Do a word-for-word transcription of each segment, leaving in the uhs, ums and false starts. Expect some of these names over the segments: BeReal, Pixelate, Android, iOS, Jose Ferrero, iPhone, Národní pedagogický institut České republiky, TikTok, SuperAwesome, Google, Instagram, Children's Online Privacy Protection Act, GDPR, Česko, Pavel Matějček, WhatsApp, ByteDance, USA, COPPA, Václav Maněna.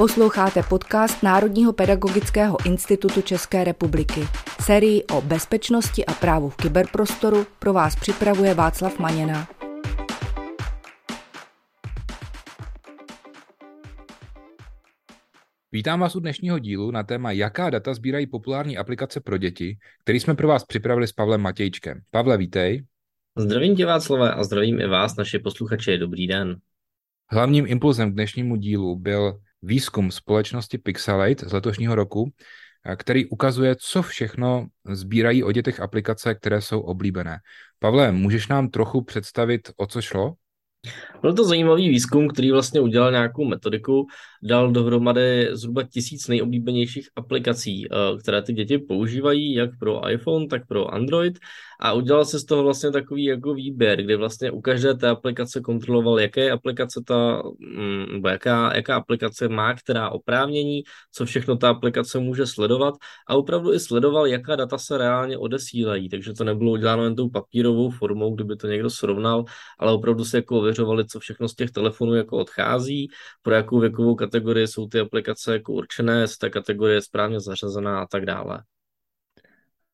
Posloucháte podcast Národního pedagogického institutu České republiky. Sérii o bezpečnosti a právu v kyberprostoru pro vás připravuje Václav Maněna. Vítám vás u dnešního dílu na téma, jaká data sbírají populární aplikace pro děti, který jsme pro vás připravili s Pavlem Matějčkem. Pavle, vítej. Zdravím tě, Václave, a zdravím i vás, naše posluchače. Dobrý den. Hlavním impulzem k dnešnímu dílu byl výzkum společnosti Pixelate z letošního roku, který ukazuje, co všechno sbírají o dětech aplikace, které jsou oblíbené. Pavle, můžeš nám trochu představit, o co šlo? Byl to zajímavý výzkum, který vlastně udělal nějakou metodiku, dal dohromady zhruba tisíc nejoblíbenějších aplikací, které ty děti používají, jak pro iPhone, tak pro Android, a udělal se z toho vlastně takový jako výběr, kdy vlastně u každé té aplikace kontroloval, jaké aplikace ta, nebo jaká, jaká aplikace má, která oprávnění, co všechno ta aplikace může sledovat, a opravdu i sledoval, jaká data se reálně odesílají, takže to nebylo uděláno jen tou papírovou formou, kdyby to někdo srovnal, ale opravdu se jako ověřovali, co všechno z těch telefonů jako odchází, pro jakou věkovou kategorii jsou ty aplikace jako určené, jestli ta kategorie je správně zařazená a tak dále.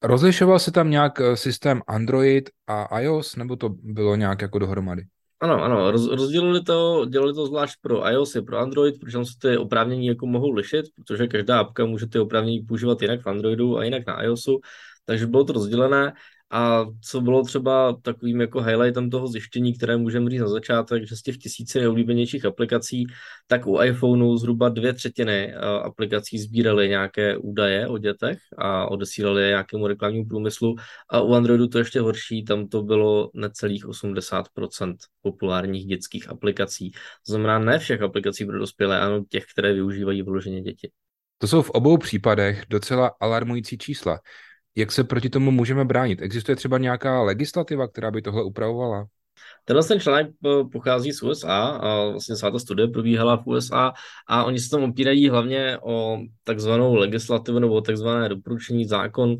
Rozlišoval se tam nějak systém Android a iOS, nebo to bylo nějak jako dohromady? Ano, ano, roz, rozdělili to, dělali to zvlášť pro iOS i pro Android, protože tam se ty oprávnění jako mohou lišit, protože každá apka může ty oprávnění používat jinak v Androidu a jinak na iOSu, takže bylo to rozdělené. A co bylo třeba takovým jako highlightem toho zjištění, které můžeme říct na začátek, že z těch tisíce nejoblíbenějších aplikací, tak u iPhoneu zhruba dvě třetiny aplikací sbíraly nějaké údaje o dětech a odesílaly je nějakému reklamnímu průmyslu, a u Androidu to ještě horší, tam to bylo necelých osmdesát procent populárních dětských aplikací. To znamená ne všech aplikací pro dospělé, ano těch, které využívají vyloženě děti. To jsou v obou případech docela alarmující čísla. Jak se proti tomu můžeme bránit? Existuje třeba nějaká legislativa, která by tohle upravovala? Tenhle ten článek pochází z U S A, a vlastně celá ta studie probíhala v U S A a oni se tam opírají hlavně o takzvanou legislativu nebo takzvané doporučení zákon,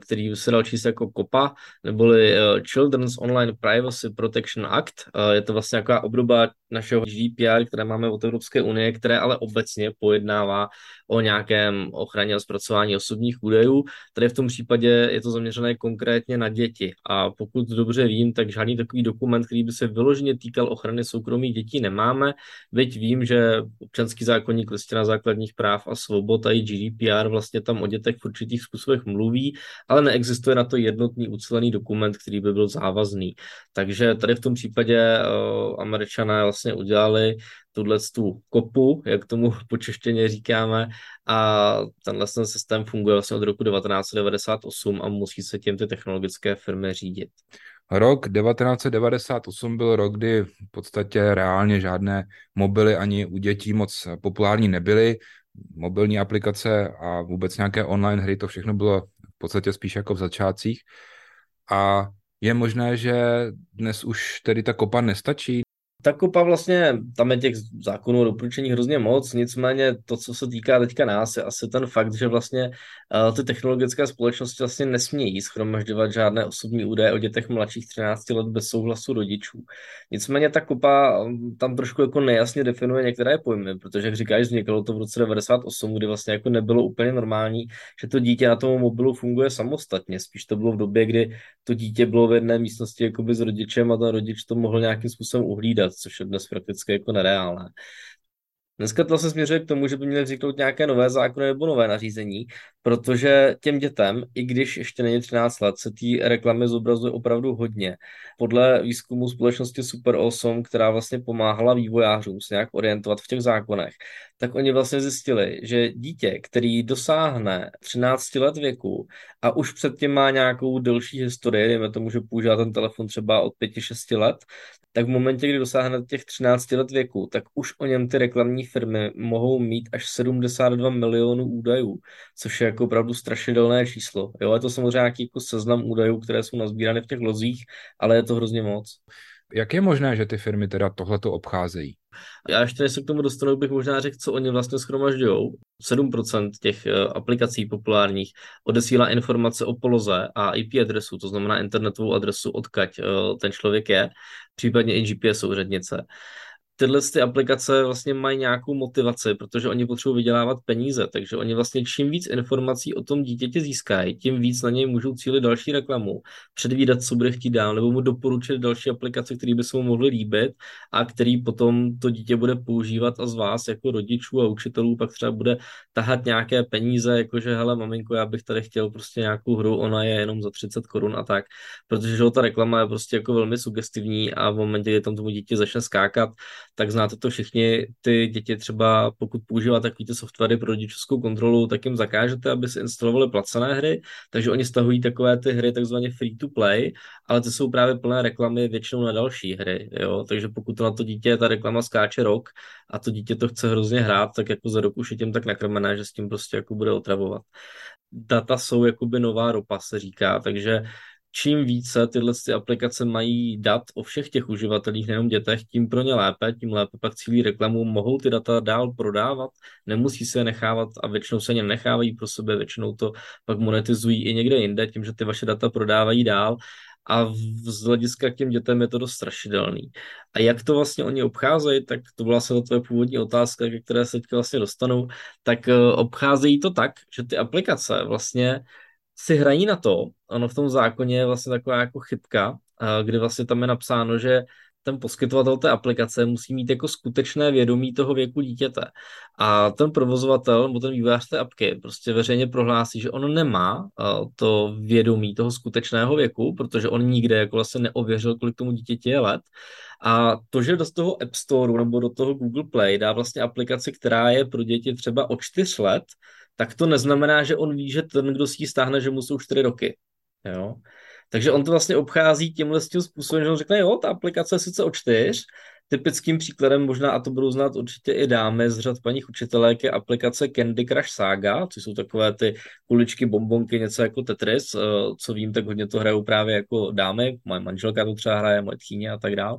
který se dal číst jako COPPA, neboli Children's Online Privacy Protection Act. Je to vlastně nějaká obdoba našeho G D P R, které máme od Evropské unie, které ale obecně pojednává o nějakém ochraně a zpracování osobních údajů. Tady v tom případě je to zaměřené konkrétně na děti a pokud dobře vím, tak žádný takový dokument, který by se vyloženě týkal ochrany soukromí dětí, nemáme, byť vím, že občanský zákoník, listina základních práv a svobod a i G D P R vlastně tam o dětech v určitých způsobech mluví, ale neexistuje na to jednotný ucelený dokument, který by byl závazný. Takže tady v tom případě uh, Američané vlastně udělali tu kopu, jak tomu počeštěně říkáme, a tenhle systém funguje vlastně od roku devatenáct devadesát osm a musí se tím ty technologické firmy řídit. Rok devatenáct devadesát osm byl rok, kdy v podstatě reálně žádné mobily ani u dětí moc populární nebyly, mobilní aplikace a vůbec nějaké online hry, to všechno bylo v podstatě spíš jako v začátcích a je možné, že dnes už tedy ta kopa nestačí. Ta kopa vlastně, tam je těch zákonů a doporučení hrozně moc, nicméně to, co se týká teďka nás, je asi ten fakt, že vlastně uh, ty technologické společnosti vlastně nesmějí shromažďovat žádné osobní údaje o dětech mladších třinácti let bez souhlasu rodičů. Nicméně ta kopa tam trošku jako nejasně definuje některé pojmy, protože jak říkáš, vzniklo to v roce devadesát osm, kdy vlastně jako nebylo úplně normální, že to dítě na tom mobilu funguje samostatně. Spíš to bylo v době, kdy to dítě bylo v jedné místnosti jakoby s rodičem a ten rodič to mohl nějakým způsobem uhlídat, což je dnes prakticky jako nereálné. Dneska to se směřuje k tomu, že by měly vzniknout nějaké nové zákony nebo nové nařízení, protože těm dětem, i když ještě není třináct let, se ty reklamy zobrazuje opravdu hodně. Podle výzkumu společnosti SuperAwesome, která vlastně pomáhala vývojářům se nějak orientovat v těch zákonech, tak oni vlastně zjistili, že dítě, který dosáhne třinácti let věku a už předtím má nějakou delší historii, dejme tomu, že používá ten telefon třeba od pěti šesti let, tak v momentě, kdy dosáhne těch třinácti let věku, tak už o něm ty reklamní firmy mohou mít až sedmdesát dva milionů údajů, což je jako opravdu strašidelné číslo. Jo, je to samozřejmě nějaký jako seznam údajů, které jsou nazbírány v těch lozích, ale je to hrozně moc. Jak je možné, že ty firmy teda tohleto obcházejí? Já ještě než se k tomu dostanu, bych možná řekl, co oni vlastně shromažďujou. sedm procent těch aplikací populárních odesílá informace o poloze a I P adresu, to znamená internetovou adresu, odkud ten člověk je, případně i G P S souřadnice. tyhle ty aplikace vlastně mají nějakou motivaci, protože oni potřebují vydělávat peníze, takže oni vlastně čím víc informací o tom dítěti získají, tím víc na něj můžou cílit další reklamu, předvídat, co bude chtít dál, nebo mu doporučit další aplikace, které by se mu mohly líbit a který potom to dítě bude používat a z vás jako rodičů a učitelů pak třeba bude tahat nějaké peníze, jakože hele maminko, já bych tady chtěl prostě nějakou hru, ona je jenom za třicet korun a tak, protože že ta reklama je prostě jako velmi sugestivní a v momentě, kdy tam tomu dítě začne skákat, tak znáte to všichni, ty děti třeba, pokud používá takový ty softwary pro rodičovskou kontrolu, tak jim zakážete, aby si instalovali placené hry, takže oni stahují takové ty hry takzvaně free to play, ale ty jsou právě plné reklamy většinou na další hry, jo? Takže pokud na to dítě ta reklama skáče rok a to dítě to chce hrozně hrát, tak jako za rok už je tím tak nakrmené, že s tím prostě jako bude otravovat. Data jsou jakoby nová ropa, se říká, takže čím více tyhle ty aplikace mají dat o všech těch uživatelích, nejenom dětech, tím pro ně lépe, tím lépe pak cílí reklamu, mohou ty data dál prodávat, nemusí se je nechávat a většinou se ně nechávají pro sebe, většinou to pak monetizují i někde jinde, tím, že ty vaše data prodávají dál. A z hlediska k těm dětem je to dost strašidelný. A jak to vlastně oni obcházejí, tak to byla se ta tvoje původní otázka, ke které se teďka vlastně dostanou, tak obcházejí to tak, že ty aplikace vlastně si hrají na to, ono v tom zákoně je vlastně taková jako chybka, kdy vlastně tam je napsáno, že ten poskytovatel té aplikace musí mít jako skutečné vědomí toho věku dítěte. A ten provozovatel nebo ten vývojář té apky prostě veřejně prohlásí, že on nemá to vědomí toho skutečného věku, protože on nikde jako vlastně neověřil, kolik tomu dítěti je let. A to, že do toho App Store nebo do toho Google Play dá vlastně aplikaci, která je pro děti třeba od čtyř let, tak to neznamená, že on ví, že ten, kdo si ji stáhne, že mu jsou čtyři roky. Jo? Takže on to vlastně obchází tímhle tím způsobem, že on řekne, jo, ta aplikace je sice o čtyř, typickým příkladem možná, a to budou znát určitě i dámy z řad paní učitelek, je aplikace Candy Crush Saga, což jsou takové ty kuličky, bonbonky, něco jako Tetris, co vím, tak hodně to hrajou právě jako dámy, moje manželka to třeba hraje, moje tchýně a tak dál.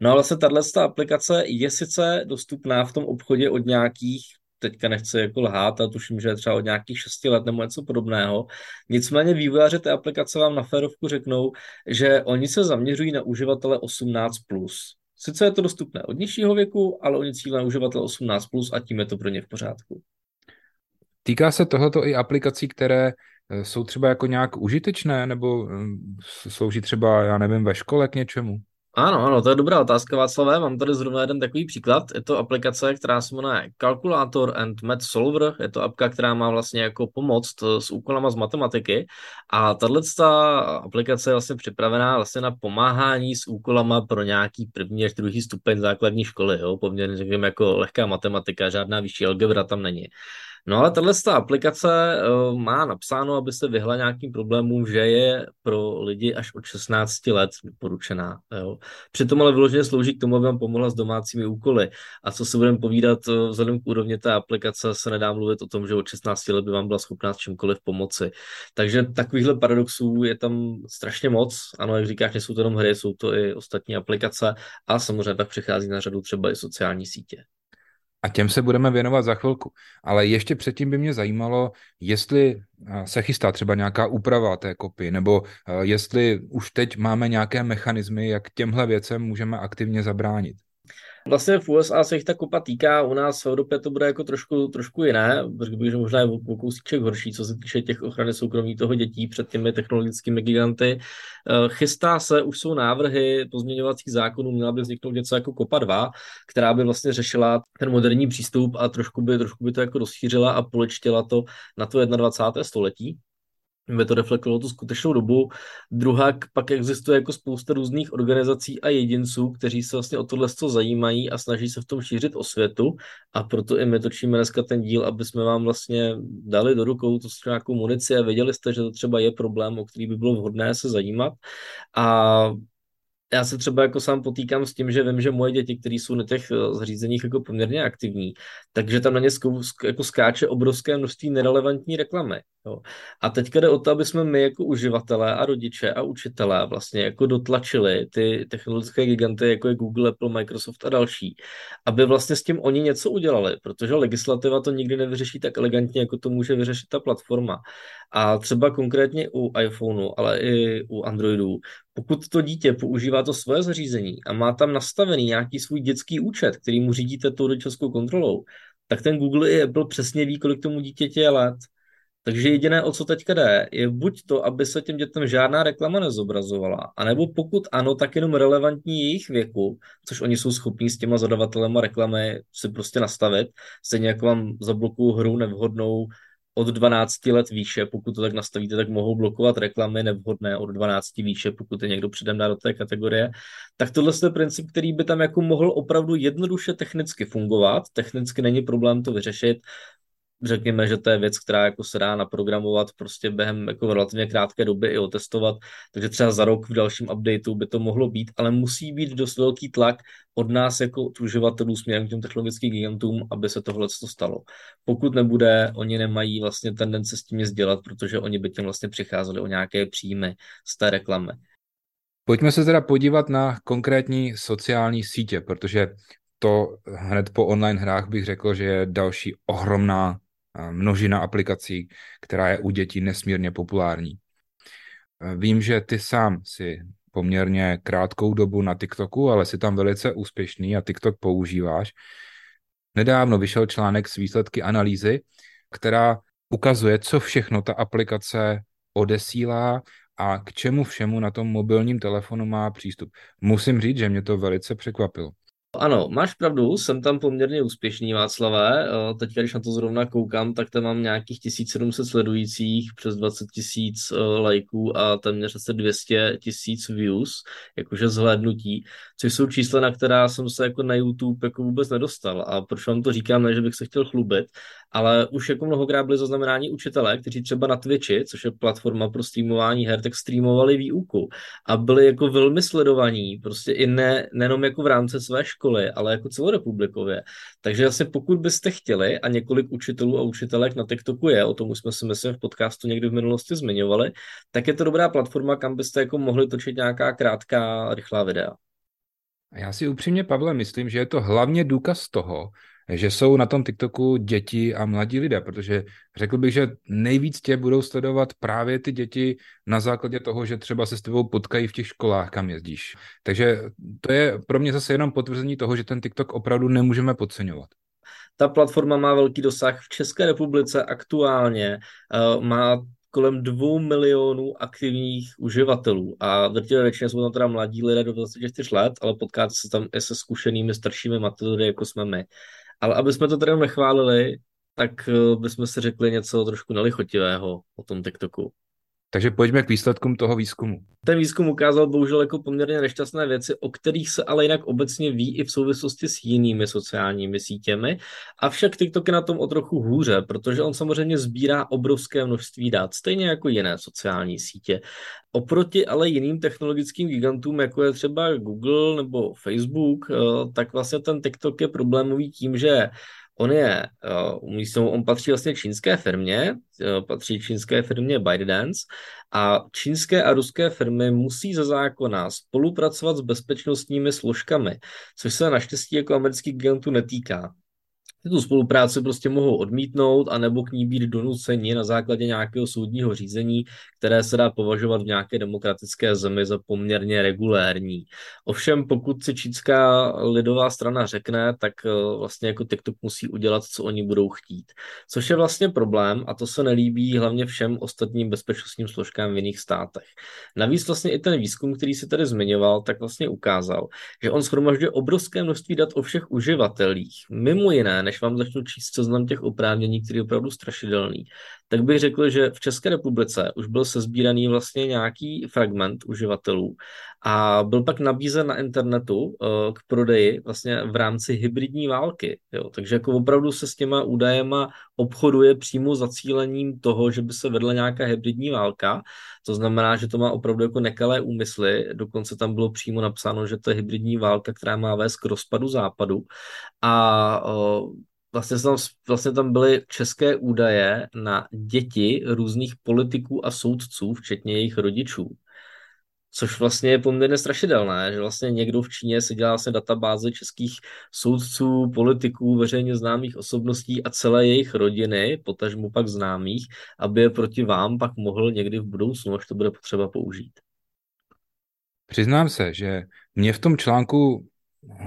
No a vlastně tato aplikace je sice dostupná v tom obchodě od nějakých, teďka nechci jako lhát, a tuším, že je třeba od nějakých šesti let nebo něco podobného. Nicméně vývojáři té aplikace vám na férovku řeknou, že oni se zaměřují na uživatele osmnáct plus. Sice je to dostupné od nižšího věku, ale oni cílí na uživatele osmnáct plus a tím je to pro ně v pořádku. Týká se tohoto i aplikací, které jsou třeba jako nějak užitečné nebo slouží třeba, já nevím, ve škole k něčemu? Ano, ano, to je dobrá otázka, Václavé. Mám tady zrovna jeden takový příklad. Je to aplikace, která se jmenuje Calculator and Math Solver. Je to apka, která má vlastně jako pomoc s úkolama z matematiky. A tato aplikace je vlastně připravená vlastně na pomáhání s úkolama pro nějaký první až druhý stupeň základní školy. Jo? Poměrně řekněme jako lehká matematika, žádná vyšší algebra tam není. No ale tato aplikace má napsáno, aby se vyhla nějakým problémům, že je pro lidi až od šestnácti let doporučená. Jo. Přitom ale vyloženě slouží k tomu, aby vám pomohla s domácími úkoly. A co se budeme povídat, vzhledem k úrovni té aplikace se nedá mluvit o tom, že od šestnácti let by vám byla schopná s čímkoliv pomoci. Takže takovýchhle paradoxů je tam strašně moc. Ano, jak říkáš, nejsou to jenom hry, jsou to i ostatní aplikace a samozřejmě pak přichází na řadu třeba i sociální sítě. A těm se budeme věnovat za chvilku. Ale ještě předtím by mě zajímalo, jestli se chystá třeba nějaká úprava té kopy, nebo jestli už teď máme nějaké mechanismy, jak těmhle věcem můžeme aktivně zabránit. Vlastně v U S A se jich ta kopa týká, u nás v Evropě to bude jako trošku, trošku jiné, protože možná je o kousíček horší, co se týče těch ochrany soukromí toho dětí před těmi technologickými giganty. Chystá se, už jsou návrhy pozměňovacích zákonů, měla by vzniknout něco jako COPPA dva, která by vlastně řešila ten moderní přístup a trošku by, trošku by to jako rozšířila a polečtila to na to dvacátého prvního století. By to reflektovalo tu skutečnou dobu. Druhá pak existuje jako spousta různých organizací a jedinců, kteří se vlastně o tohle zajímají a snaží se v tom šířit osvětu a proto i my točíme dneska ten díl, aby jsme vám vlastně dali do rukou to nějakou munici a věděli jste, že to třeba je problém, o který by bylo vhodné se zajímat. A já se třeba jako sám potýkám s tím, že vím, že moje děti, které jsou na těch zřízeních jako poměrně aktivní, takže tam na ně zkou, jako skáče obrovské množství nerelevantní reklamy. Jo. A teďka jde o to, aby jsme my jako uživatelé a rodiče a učitelé vlastně jako dotlačili ty technologické giganty, jako je Google, Apple, Microsoft a další, aby vlastně s tím oni něco udělali, protože legislativa to nikdy nevyřeší tak elegantně, jako to může vyřešit ta platforma. A třeba konkrétně u iPhoneu, ale i u Androidů, pokud to dítě používá to svoje zařízení a má tam nastavený nějaký svůj dětský účet, který mu řídíte tou rodičovskou kontrolou, tak ten Google i Apple přesně ví, kolik tomu dítěti je let. Takže jediné, o co teďka jde, je buď to, aby se těm dětem žádná reklama nezobrazovala, anebo pokud ano, tak jenom relevantní jejich věku, což oni jsou schopní s těma zadavatelema reklamy si prostě nastavit, stejně jako vám zablokují hru nevhodnou od dvanáct let výše, pokud to tak nastavíte, tak mohou blokovat reklamy nevhodné od dvanáct výše, pokud je někdo předem dá do té kategorie. Tak tohle je princip, který by tam jako mohl opravdu jednoduše technicky fungovat, technicky není problém to vyřešit, řekněme, že to je věc, která jako se dá naprogramovat prostě během jako relativně krátké doby i otestovat, takže třeba za rok v dalším updateu by to mohlo být, ale musí být dost velký tlak od nás jako uživatelů směrem k těm technologickým gigantům, aby se tohle to stalo. Pokud nebude, oni nemají vlastně tendence s tím nic dělat, protože oni by tím vlastně přicházeli o nějaké příjmy z té reklamy. Pojďme se teda podívat na konkrétní sociální sítě, protože to hned po online hrách bych řekl, že je další ohromná množina aplikací, která je u dětí nesmírně populární. Vím, že ty sám si poměrně krátkou dobu na TikToku, ale jsi tam velice úspěšný a TikTok používáš. Nedávno vyšel článek s výsledky analýzy, která ukazuje, co všechno ta aplikace odesílá a k čemu všemu na tom mobilním telefonu má přístup. Musím říct, že mě to velice překvapilo. Ano, máš pravdu, jsem tam poměrně úspěšný, Václavé. Teď, když na to zrovna koukám, tak tam mám nějakých tisíc sedm set sledujících, přes dvacet tisíc lajků a téměř asi dvě stě tisíc views, jakože zhlédnutí, což jsou čísla, na která jsem se jako na YouTube jako vůbec nedostal. A proč vám to říkám, ne, že bych se chtěl chlubit, ale už jako mnohokrát byli zaznamenáni učitelé, kteří třeba na Twitchi, což je platforma pro streamování her, tak streamovali výuku a byli jako velmi sledovaní, prostě i ne, nejenom jako v rámci své školy, ale jako celorepublikově. Takže asi pokud byste chtěli, a několik učitelů a učitelek na TikToku je, o tom už jsme si myslím v podcastu někdy v minulosti zmiňovali, tak je to dobrá platforma, kam byste jako mohli točit nějaká krátká, rychlá videa. Já si upřímně, Pavle, myslím, že je to hlavně důkaz toho, že jsou na tom TikToku děti a mladí lidé, protože řekl bych, že nejvíc tě budou sledovat právě ty děti na základě toho, že třeba se s tebou potkají v těch školách, kam jezdíš. Takže to je pro mě zase jenom potvrzení toho, že ten TikTok opravdu nemůžeme podceňovat. Ta platforma má velký dosah v České republice aktuálně, má kolem dvou milionů aktivních uživatelů a drtivě většině jsou tam teda mladí lidé do dvacet čtyři let, ale potkáte se tam i se zkušenými staršími matury, jako jsme my. Ale aby jsme to teda nechválili, tak bychom si řekli něco trošku nelichotivého o tom TikToku. Takže pojďme k výsledkům toho výzkumu. Ten výzkum ukázal bohužel jako poměrně nešťastné věci, o kterých se ale jinak obecně ví i v souvislosti s jinými sociálními sítěmi. Avšak TikTok je na tom o trochu hůře, protože on samozřejmě sbírá obrovské množství dat, stejně jako jiné sociální sítě. Oproti ale jiným technologickým gigantům, jako je třeba Google nebo Facebook, tak vlastně ten TikTok je problémový tím, že On je, on patří vlastně čínské firmě, patří čínské firmě ByteDance a čínské a ruské firmy musí ze zákona spolupracovat s bezpečnostními složkami, což se naštěstí jako amerických gigantů netýká. Tu spolupráci prostě mohou odmítnout anebo k ní být donuceni na základě nějakého soudního řízení, které se dá považovat v nějaké demokratické zemi za poměrně regulérní. Ovšem, pokud si čínská lidová strana řekne, tak vlastně jako TikTok musí udělat, co oni budou chtít. Což je vlastně problém a to se nelíbí hlavně všem ostatním bezpečnostním složkám v jiných státech. Navíc vlastně i ten výzkum, který si tady zmiňoval, tak vlastně ukázal, že on shromažďuje obrovské množství dat o všech uživatelích. Mimo jiné, než vám začnu číst seznam těch oprávnění, který je opravdu strašidelný, tak bych řekl, že v České republice už byl sesbíraný vlastně nějaký fragment uživatelů a byl pak nabízen na internetu k prodeji vlastně v rámci hybridní války. Jo. Takže jako opravdu se s těma údajema obchoduje přímo zacílením toho, že by se vedla nějaká hybridní válka. To znamená, že to má opravdu jako nekalé úmysly. Dokonce tam bylo přímo napsáno, že to je hybridní válka, která má vést k rozpadu západu. A Vlastně tam, vlastně tam byly české údaje na děti různých politiků a soudců, včetně jejich rodičů. Což vlastně je poměrně strašidelné, že vlastně někdo v Číně si dělá vlastně databáze českých soudců, politiků, veřejně známých osobností a celé jejich rodiny, potažmo pak známých, aby je proti vám pak mohl někdy v budoucnu, až to bude potřeba, použít. Přiznám se, že mě v tom článku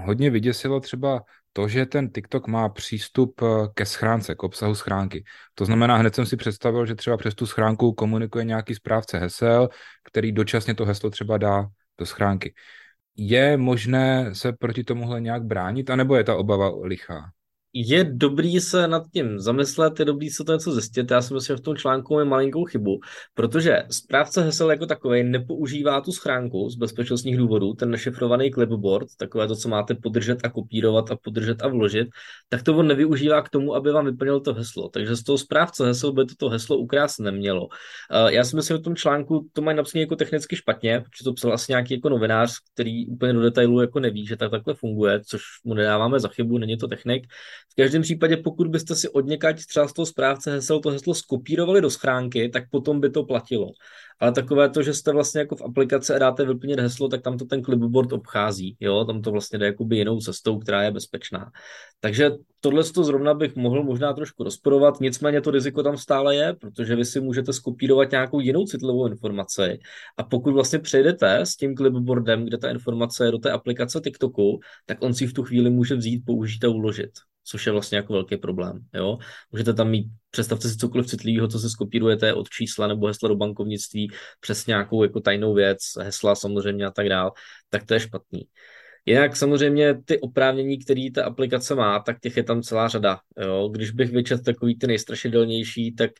hodně vyděsilo třeba to, že ten TikTok má přístup ke schránce, k obsahu schránky. To znamená, hned jsem si představil, že třeba přes tu schránku komunikuje nějaký správce hesel, který dočasně to heslo třeba dá do schránky. Je možné se proti tomuhle nějak bránit, anebo je ta obava lichá? Je dobrý se nad tím zamyslet, je dobrý se to něco zjistit. Já si myslím, že v tom článku je malinkou chybu, protože správce hesel jako takový nepoužívá tu schránku z bezpečnostních důvodů, ten nešifrovaný clipboard, takové to, co máte podržet a kopírovat a podržet a vložit, tak to on nevyužívá k tomu, aby vám vyplnil to heslo. Takže z toho správce hesel by toto heslo ukrást nemělo. Já si myslím, že v tom článku to mají napsané jako technicky špatně, protože to psal asi nějaký jako novinář, který úplně do detailu jako neví, že tak takhle funguje, což mu nedáváme za chybu, není to technik. V každém případě, pokud byste si odněkať třeba z toho správce hesel to heslo skopírovali do schránky, tak potom by to platilo. Ale takové to, že jste vlastně jako v aplikaci a dáte vyplnit heslo, tak tam to ten clipboard obchází. Jo? Tam to vlastně jde jakoby jinou cestou, která je bezpečná. Takže tohle zrovna bych mohl možná trošku rozporovat, nicméně to riziko tam stále je, protože vy si můžete skopírovat nějakou jinou citlivou informaci a pokud vlastně přejdete s tím clipboardem, kde ta informace je do té aplikace TikToku, tak on si v tu chvíli může vzít, použít a uložit, což je vlastně jako velký problém. Jo? Můžete tam mít, představte si cokoliv citlivého, co se skopírujete od čísla nebo hesla do bankovnictví přes nějakou jako tajnou věc, hesla samozřejmě a tak dál, tak to je špatný. Jinak samozřejmě ty oprávnění, které ta aplikace má, tak těch je tam celá řada. Jo? Když bych vyčetl takový ty nejstrašidelnější, tak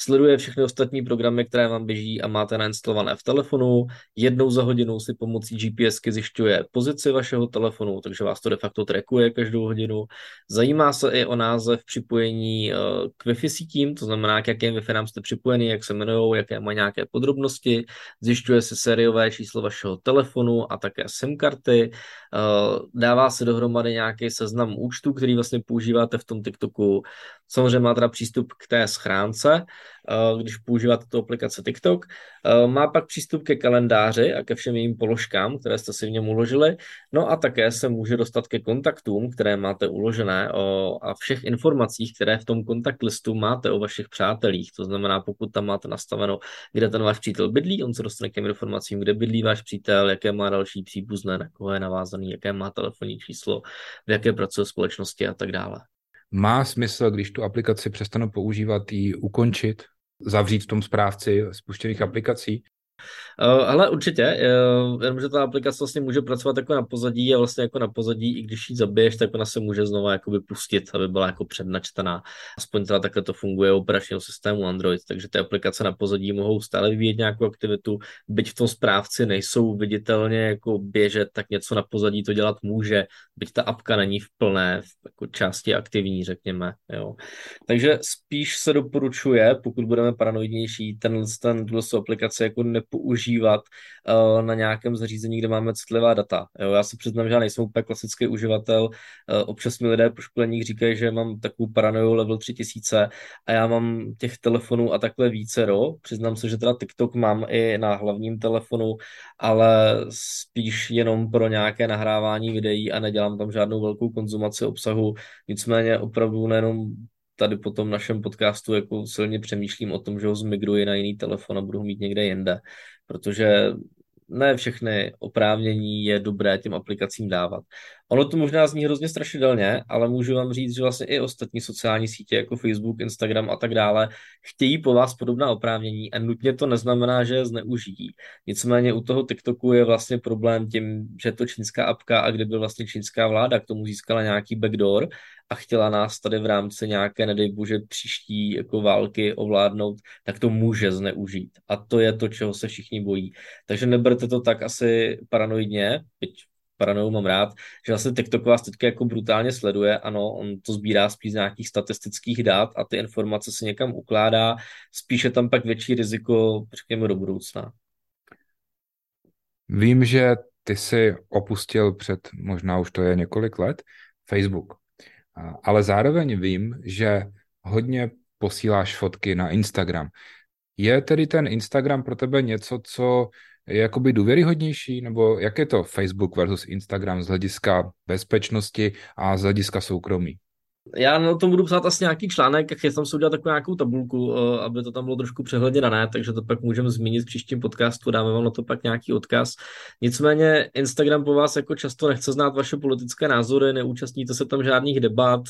sleduje všechny ostatní programy, které vám běží a máte nainstalované v telefonu. Jednou za hodinu si pomocí G P S ky zjišťuje pozici vašeho telefonu, takže vás to de facto trackuje každou hodinu. Zajímá se i o název připojení k Wi-Fi sítím, to znamená, k jakým Wi-Fi nám jste připojeni, jak se jmenujou, jaké mají nějaké podrobnosti. Zjišťuje se sériové číslo vašeho telefonu a také SIM karty. Dává se dohromady nějaký seznam účtů, který vlastně používáte v tom TikToku. Samozřejmě má teda přístup k té schránce, když používáte tu aplikaci TikTok. Má pak přístup ke kalendáři a ke všem jejím položkám, které jste si v něm uložili. No a také se může dostat ke kontaktům, které máte uložené a všech informacích, které v tom kontakt listu máte o vašich přátelích. To znamená, pokud tam máte nastaveno, kde ten váš přítel bydlí, on se dostane k těm informacím, kde bydlí váš přítel, jaké má další příbuzné, na koho je navázaný, jaké má telefonní číslo, v jaké pracuje společnosti a tak dále. Má smysl, když tu aplikaci přestanu používat, ji ukončit, zavřít v tom správci spuštěných aplikací? Ale určitě, jenomže ta aplikace vlastně může pracovat jako na pozadí a vlastně jako na pozadí, i když ji zabiješ, tak ona se může znova jakoby pustit, aby byla jako přednačtená. Aspoň teda takhle to funguje u operačního systému Android, takže ty aplikace na pozadí mohou stále vyvíjet nějakou aktivitu, byť v tom správci nejsou viditelně jako běžet, tak něco na pozadí to dělat může, byť ta apka není v plné v jako části aktivní, řekněme. Jo. Takže spíš se doporučuje, pokud budeme paranoidnější, tenhle, tenhle aplikace jako ne používat uh, na nějakém zařízení, kde máme citlivá data. Jo, já se přiznám, že já nejsem úplně klasický uživatel. Uh, občas mi lidé po školeních říkají, že mám takovou paranoju level tři tisíce a já mám těch telefonů a takhle vícero. Přiznám se, že teda TikTok mám i na hlavním telefonu, ale spíš jenom pro nějaké nahrávání videí a nedělám tam žádnou velkou konzumaci obsahu. Nicméně opravdu nejenom tady po tom našem podcastu jako silně přemýšlím o tom, že ho zmigruji na jiný telefon a budu ho mít někde jinde, protože ne všechny oprávnění je dobré těm aplikacím dávat. Ono to možná zní hrozně strašidelně, ale můžu vám říct, že vlastně i ostatní sociální sítě jako Facebook, Instagram a tak dále chtějí po vás podobná oprávnění a nutně to neznamená, že je zneužijí. Nicméně u toho TikToku je vlastně problém tím, že to čínská apka a kdyby vlastně čínská vláda k tomu získala nějaký backdoor a chtěla nás tady v rámci nějaké, nedej bože, příští jako války ovládnout, tak to může zneužít. A to je to, čeho se všichni bojí. Takže neberte to tak asi paranoidně, byť paranoju mám rád, že vlastně TikTok vás teďka jako brutálně sleduje, ano, on to sbírá spíš z nějakých statistických dat a ty informace se někam ukládá, spíše tam pak větší riziko, řekněme, do budoucna. Vím, že ty jsi opustil před, možná už to je několik let, Facebook. ale zároveň vím, že hodně posíláš fotky na Instagram. Je tedy ten Instagram pro tebe něco, co je jakoby důvěryhodnější, nebo jak je to Facebook versus Instagram z hlediska bezpečnosti a z hlediska soukromí? Já na tom budu psát asi nějaký článek, jak tam se udělat takovou nějakou tabulku, aby to tam bylo trošku přehledně dané, takže to pak můžeme zmínit v příštím podcastu, dáme vám na to pak nějaký odkaz. Nicméně Instagram po vás jako často nechce znát vaše politické názory, neúčastníte se tam žádných debat,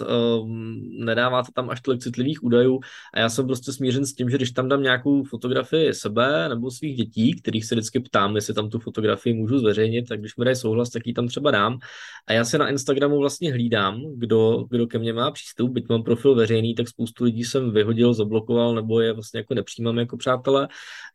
nedáváte tam až tolik citlivých údajů a já jsem prostě smířen s tím, že když tam dám nějakou fotografii sebe nebo svých dětí, kterých se vždycky ptám, jestli tam tu fotografii můžu zveřejnit, tak když mi dají souhlas, tak ji tam třeba dám. A já se na Instagramu vlastně hlídám, kdo, kdo ke mně má přístup, byť mám profil veřejný, tak spoustu lidí jsem vyhodil, zablokoval, nebo je vlastně jako nepřijímám jako přátelé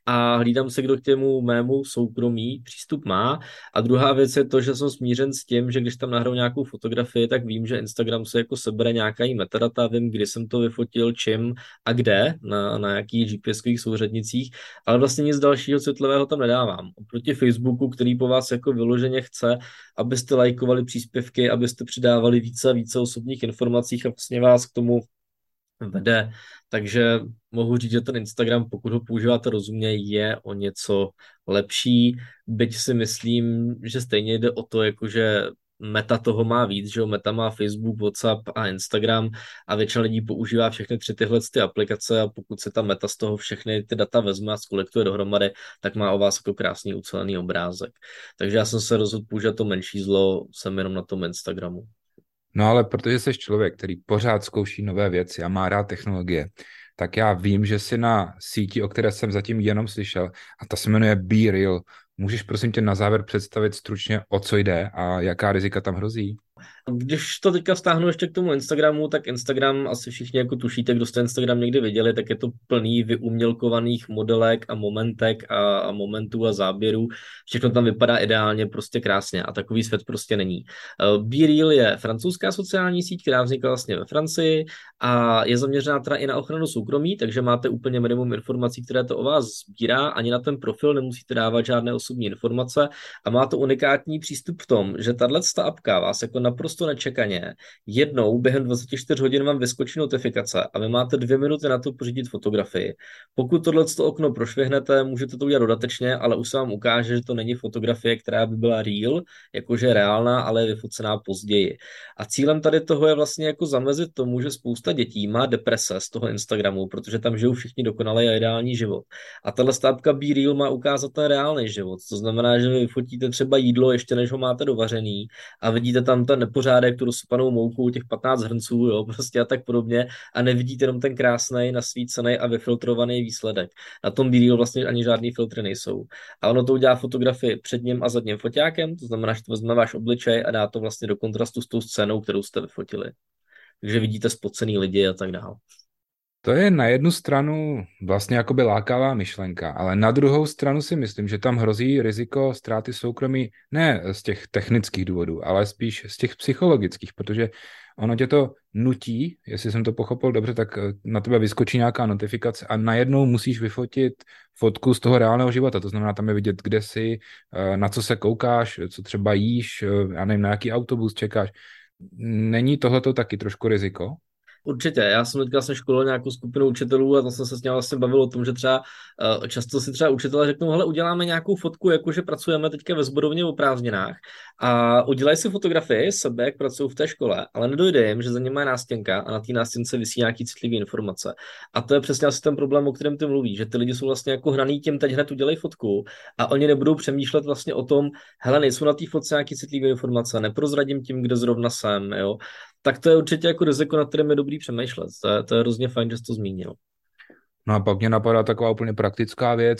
a hlídám se, kdo k těmu mému soukromí přístup má. A druhá věc je to, že jsem smířen s tím, že když tam nahraju nějakou fotografii, tak vím, že Instagram se jako sebere nějaká jí metadata, vím, kdy jsem to vyfotil, čím a kde, na, na jakých GPSových souřadnicích, ale vlastně nic dalšího citlivého tam nedávám. Oproti Facebooku, který po vás jako vyloženě chce, abyste lajkovali příspěvky, abyste přidávali více a více osobních informací, a vlastně vás k tomu vede. Takže mohu říct, že ten Instagram, pokud ho používáte rozumně, je o něco lepší. Byť si myslím, že stejně jde o to, jakože Meta toho má víc, že jo, Meta má Facebook, WhatsApp a Instagram a většina lidí používá všechny tři tyhle ty aplikace a pokud se ta Meta z toho všechny ty data vezme a skolektuje dohromady, tak má o vás jako krásný ucelený obrázek. Takže já jsem se rozhodl použít to menší zlo, jsem jenom na tom Instagramu. No ale protože jsi člověk, který pořád zkouší nové věci a má rád technologie, tak já vím, že jsi na síti, o které jsem zatím jenom slyšel, a ta se jmenuje BeReal. Můžeš prosím tě na závěr představit stručně, o co jde a jaká rizika tam hrozí? Když to teďka vztáhnu ještě k tomu Instagramu, tak Instagram, asi všichni jako tušíte, kdo jste Instagram někdy viděli, tak je to plný vyumělkovaných modelek a momentek a, a momentů a záběrů. Všechno tam vypadá ideálně, prostě krásně a takový svět prostě není. BeReal je francouzská sociální síť, která vznikla vlastně ve Francii a je zaměřená teda i na ochranu soukromí, takže máte úplně minimum informací, které to o vás sbírá, ani na ten profil nemusíte dávat žádné osobní informace a má to unikátní přístup v tom, že tato apka vás jako naprosto nečekaně jednou během dvacet čtyři hodin vám vyskočí notifikace a vy máte dvě minuty na to pořídit fotografii. Pokud tohleto okno prošvihnete, můžete to udělat dodatečně, ale už se vám ukáže, že to není fotografie, která by byla real, jakože reálná, ale je vyfocená později. A cílem tady toho je vlastně jako zamezit tomu, že spousta dětí má deprese z toho Instagramu, protože tam žijou všichni dokonalý a ideální život. A tahle apka BeReal má ukázat ten reálný život. To znamená, že vy vyfotíte třeba jídlo, ještě než ho máte dovařený a vidíte tam ten nepořádek, tu rozsypanou mouku, těch patnáct hrnců, jo, prostě a tak podobně a nevidíte jenom ten krásnej, nasvícený a vyfiltrovaný výsledek. Na tom BeReal vlastně ani žádný filtry nejsou. A ono to udělá fotografii předním a zadním foťákem, to znamená, že to vezme váš obličej a dá to vlastně do kontrastu s tou scénou, kterou jste vyfotili. Takže vidíte spocený lidi a tak dále. To je na jednu stranu vlastně jakoby lákavá myšlenka, ale na druhou stranu si myslím, že tam hrozí riziko ztráty soukromí ne z těch technických důvodů, ale spíš z těch psychologických, protože ono tě to nutí, jestli jsem to pochopil dobře, tak na tebe vyskočí nějaká notifikace a najednou musíš vyfotit fotku z toho reálného života. To znamená, tam je vidět, kde jsi, na co se koukáš, co třeba jíš, já nevím, na jaký autobus čekáš. Není tohleto taky trošku riziko? Určitě, já jsem teďka jsem školil nějakou skupinu učitelů a tam jsem se s ním vlastně bavil o tom, že třeba často si třeba učitelé řeknou, hele, uděláme nějakou fotku, jakože pracujeme teďka ve zborovně o prázdninách a udělají si fotografii sebe, jak pracují v té škole, ale nedojde jim, že za něma je nástěnka a na té nástěnce visí nějaký citlivý informace. A to je přesně asi ten problém, o kterém ty mluví, že ty lidi jsou vlastně jako hraný tím, teď hned udělej fotku a oni nebudou přemýšlet vlastně o tom, hele, nejsou na té fotce nějaký citlivý informace, neprozradím tím, kde zrovna jsem, jo. Tak to je určitě jako riziko, na kterém je dobrý přemýšlet. To je, to je hrozně fajn, že jsi to zmínil. No a pak mě napadá taková úplně praktická věc.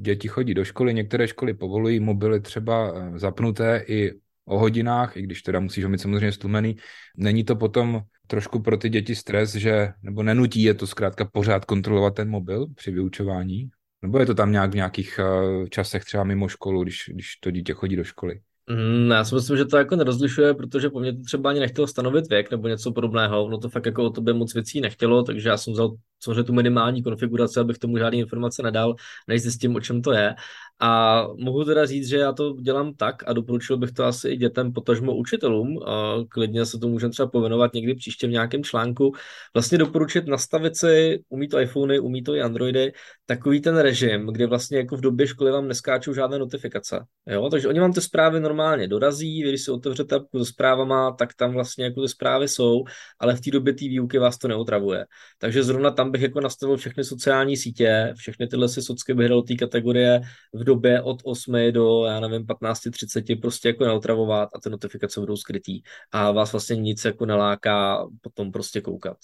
Děti chodí do školy, některé školy povolují mobily třeba zapnuté i o hodinách, i když teda musíš ho mít samozřejmě stlumený. Není to potom trošku pro ty děti stres, že nebo nenutí je to zkrátka pořád kontrolovat ten mobil při vyučování? Nebo je to tam nějak v nějakých časech třeba mimo školu, když, když to dítě chodí do školy? Já si myslím, že to jako nerozlišuje, protože po mně to třeba ani nechtělo stanovit věk nebo něco podobného, ono to fakt jako o tobě moc věcí nechtělo, takže já jsem vzal samozřejmě tu minimální konfiguraci, abych tomu žádné informace nedal, než zjistím, o čem to je. A mohu teda říct, že já to dělám tak a doporučil bych to asi i dětem, potažmo učitelům, klidně se to můžeme třeba povinovat někdy příště v nějakém článku, vlastně doporučit nastavit si, umí to iPhony, umí to i Androidy, takový ten režim, kde vlastně jako v době školy vám neskáčou žádné notifikace. Jo? Takže oni vám ty zprávy normálně dorazí, když si otevřete apku se zprávama, tak tam vlastně jako ty zprávy jsou, ale v té době té výuky vás to neotravuje. Takže zrovna tam bych jako nastavil všechny sociální sítě, všechny tyhle si socky bych dal té kategorie v době od osmi do, já nevím, patnácti třiceti prostě jako neotravovat a ty notifikace budou skrytý a vás vlastně nic jako neláká potom prostě koukat.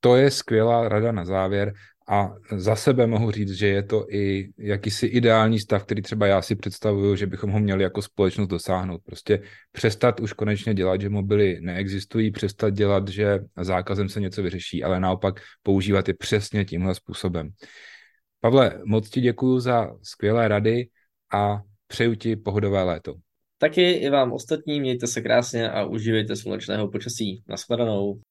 To je skvělá rada na závěr a za sebe mohu říct, že je to i jakýsi ideální stav, který třeba já si představuju, že bychom ho měli jako společnost dosáhnout. Prostě přestat už konečně dělat, že mobily neexistují, přestat dělat, že zákazem se něco vyřeší, ale naopak používat je přesně tímhle způsobem. Pavle, moc ti děkuju za skvělé rady a přeju ti pohodové léto. Taky i vám ostatní, mějte se krásně a užívejte slunečného počasí. Nashledanou.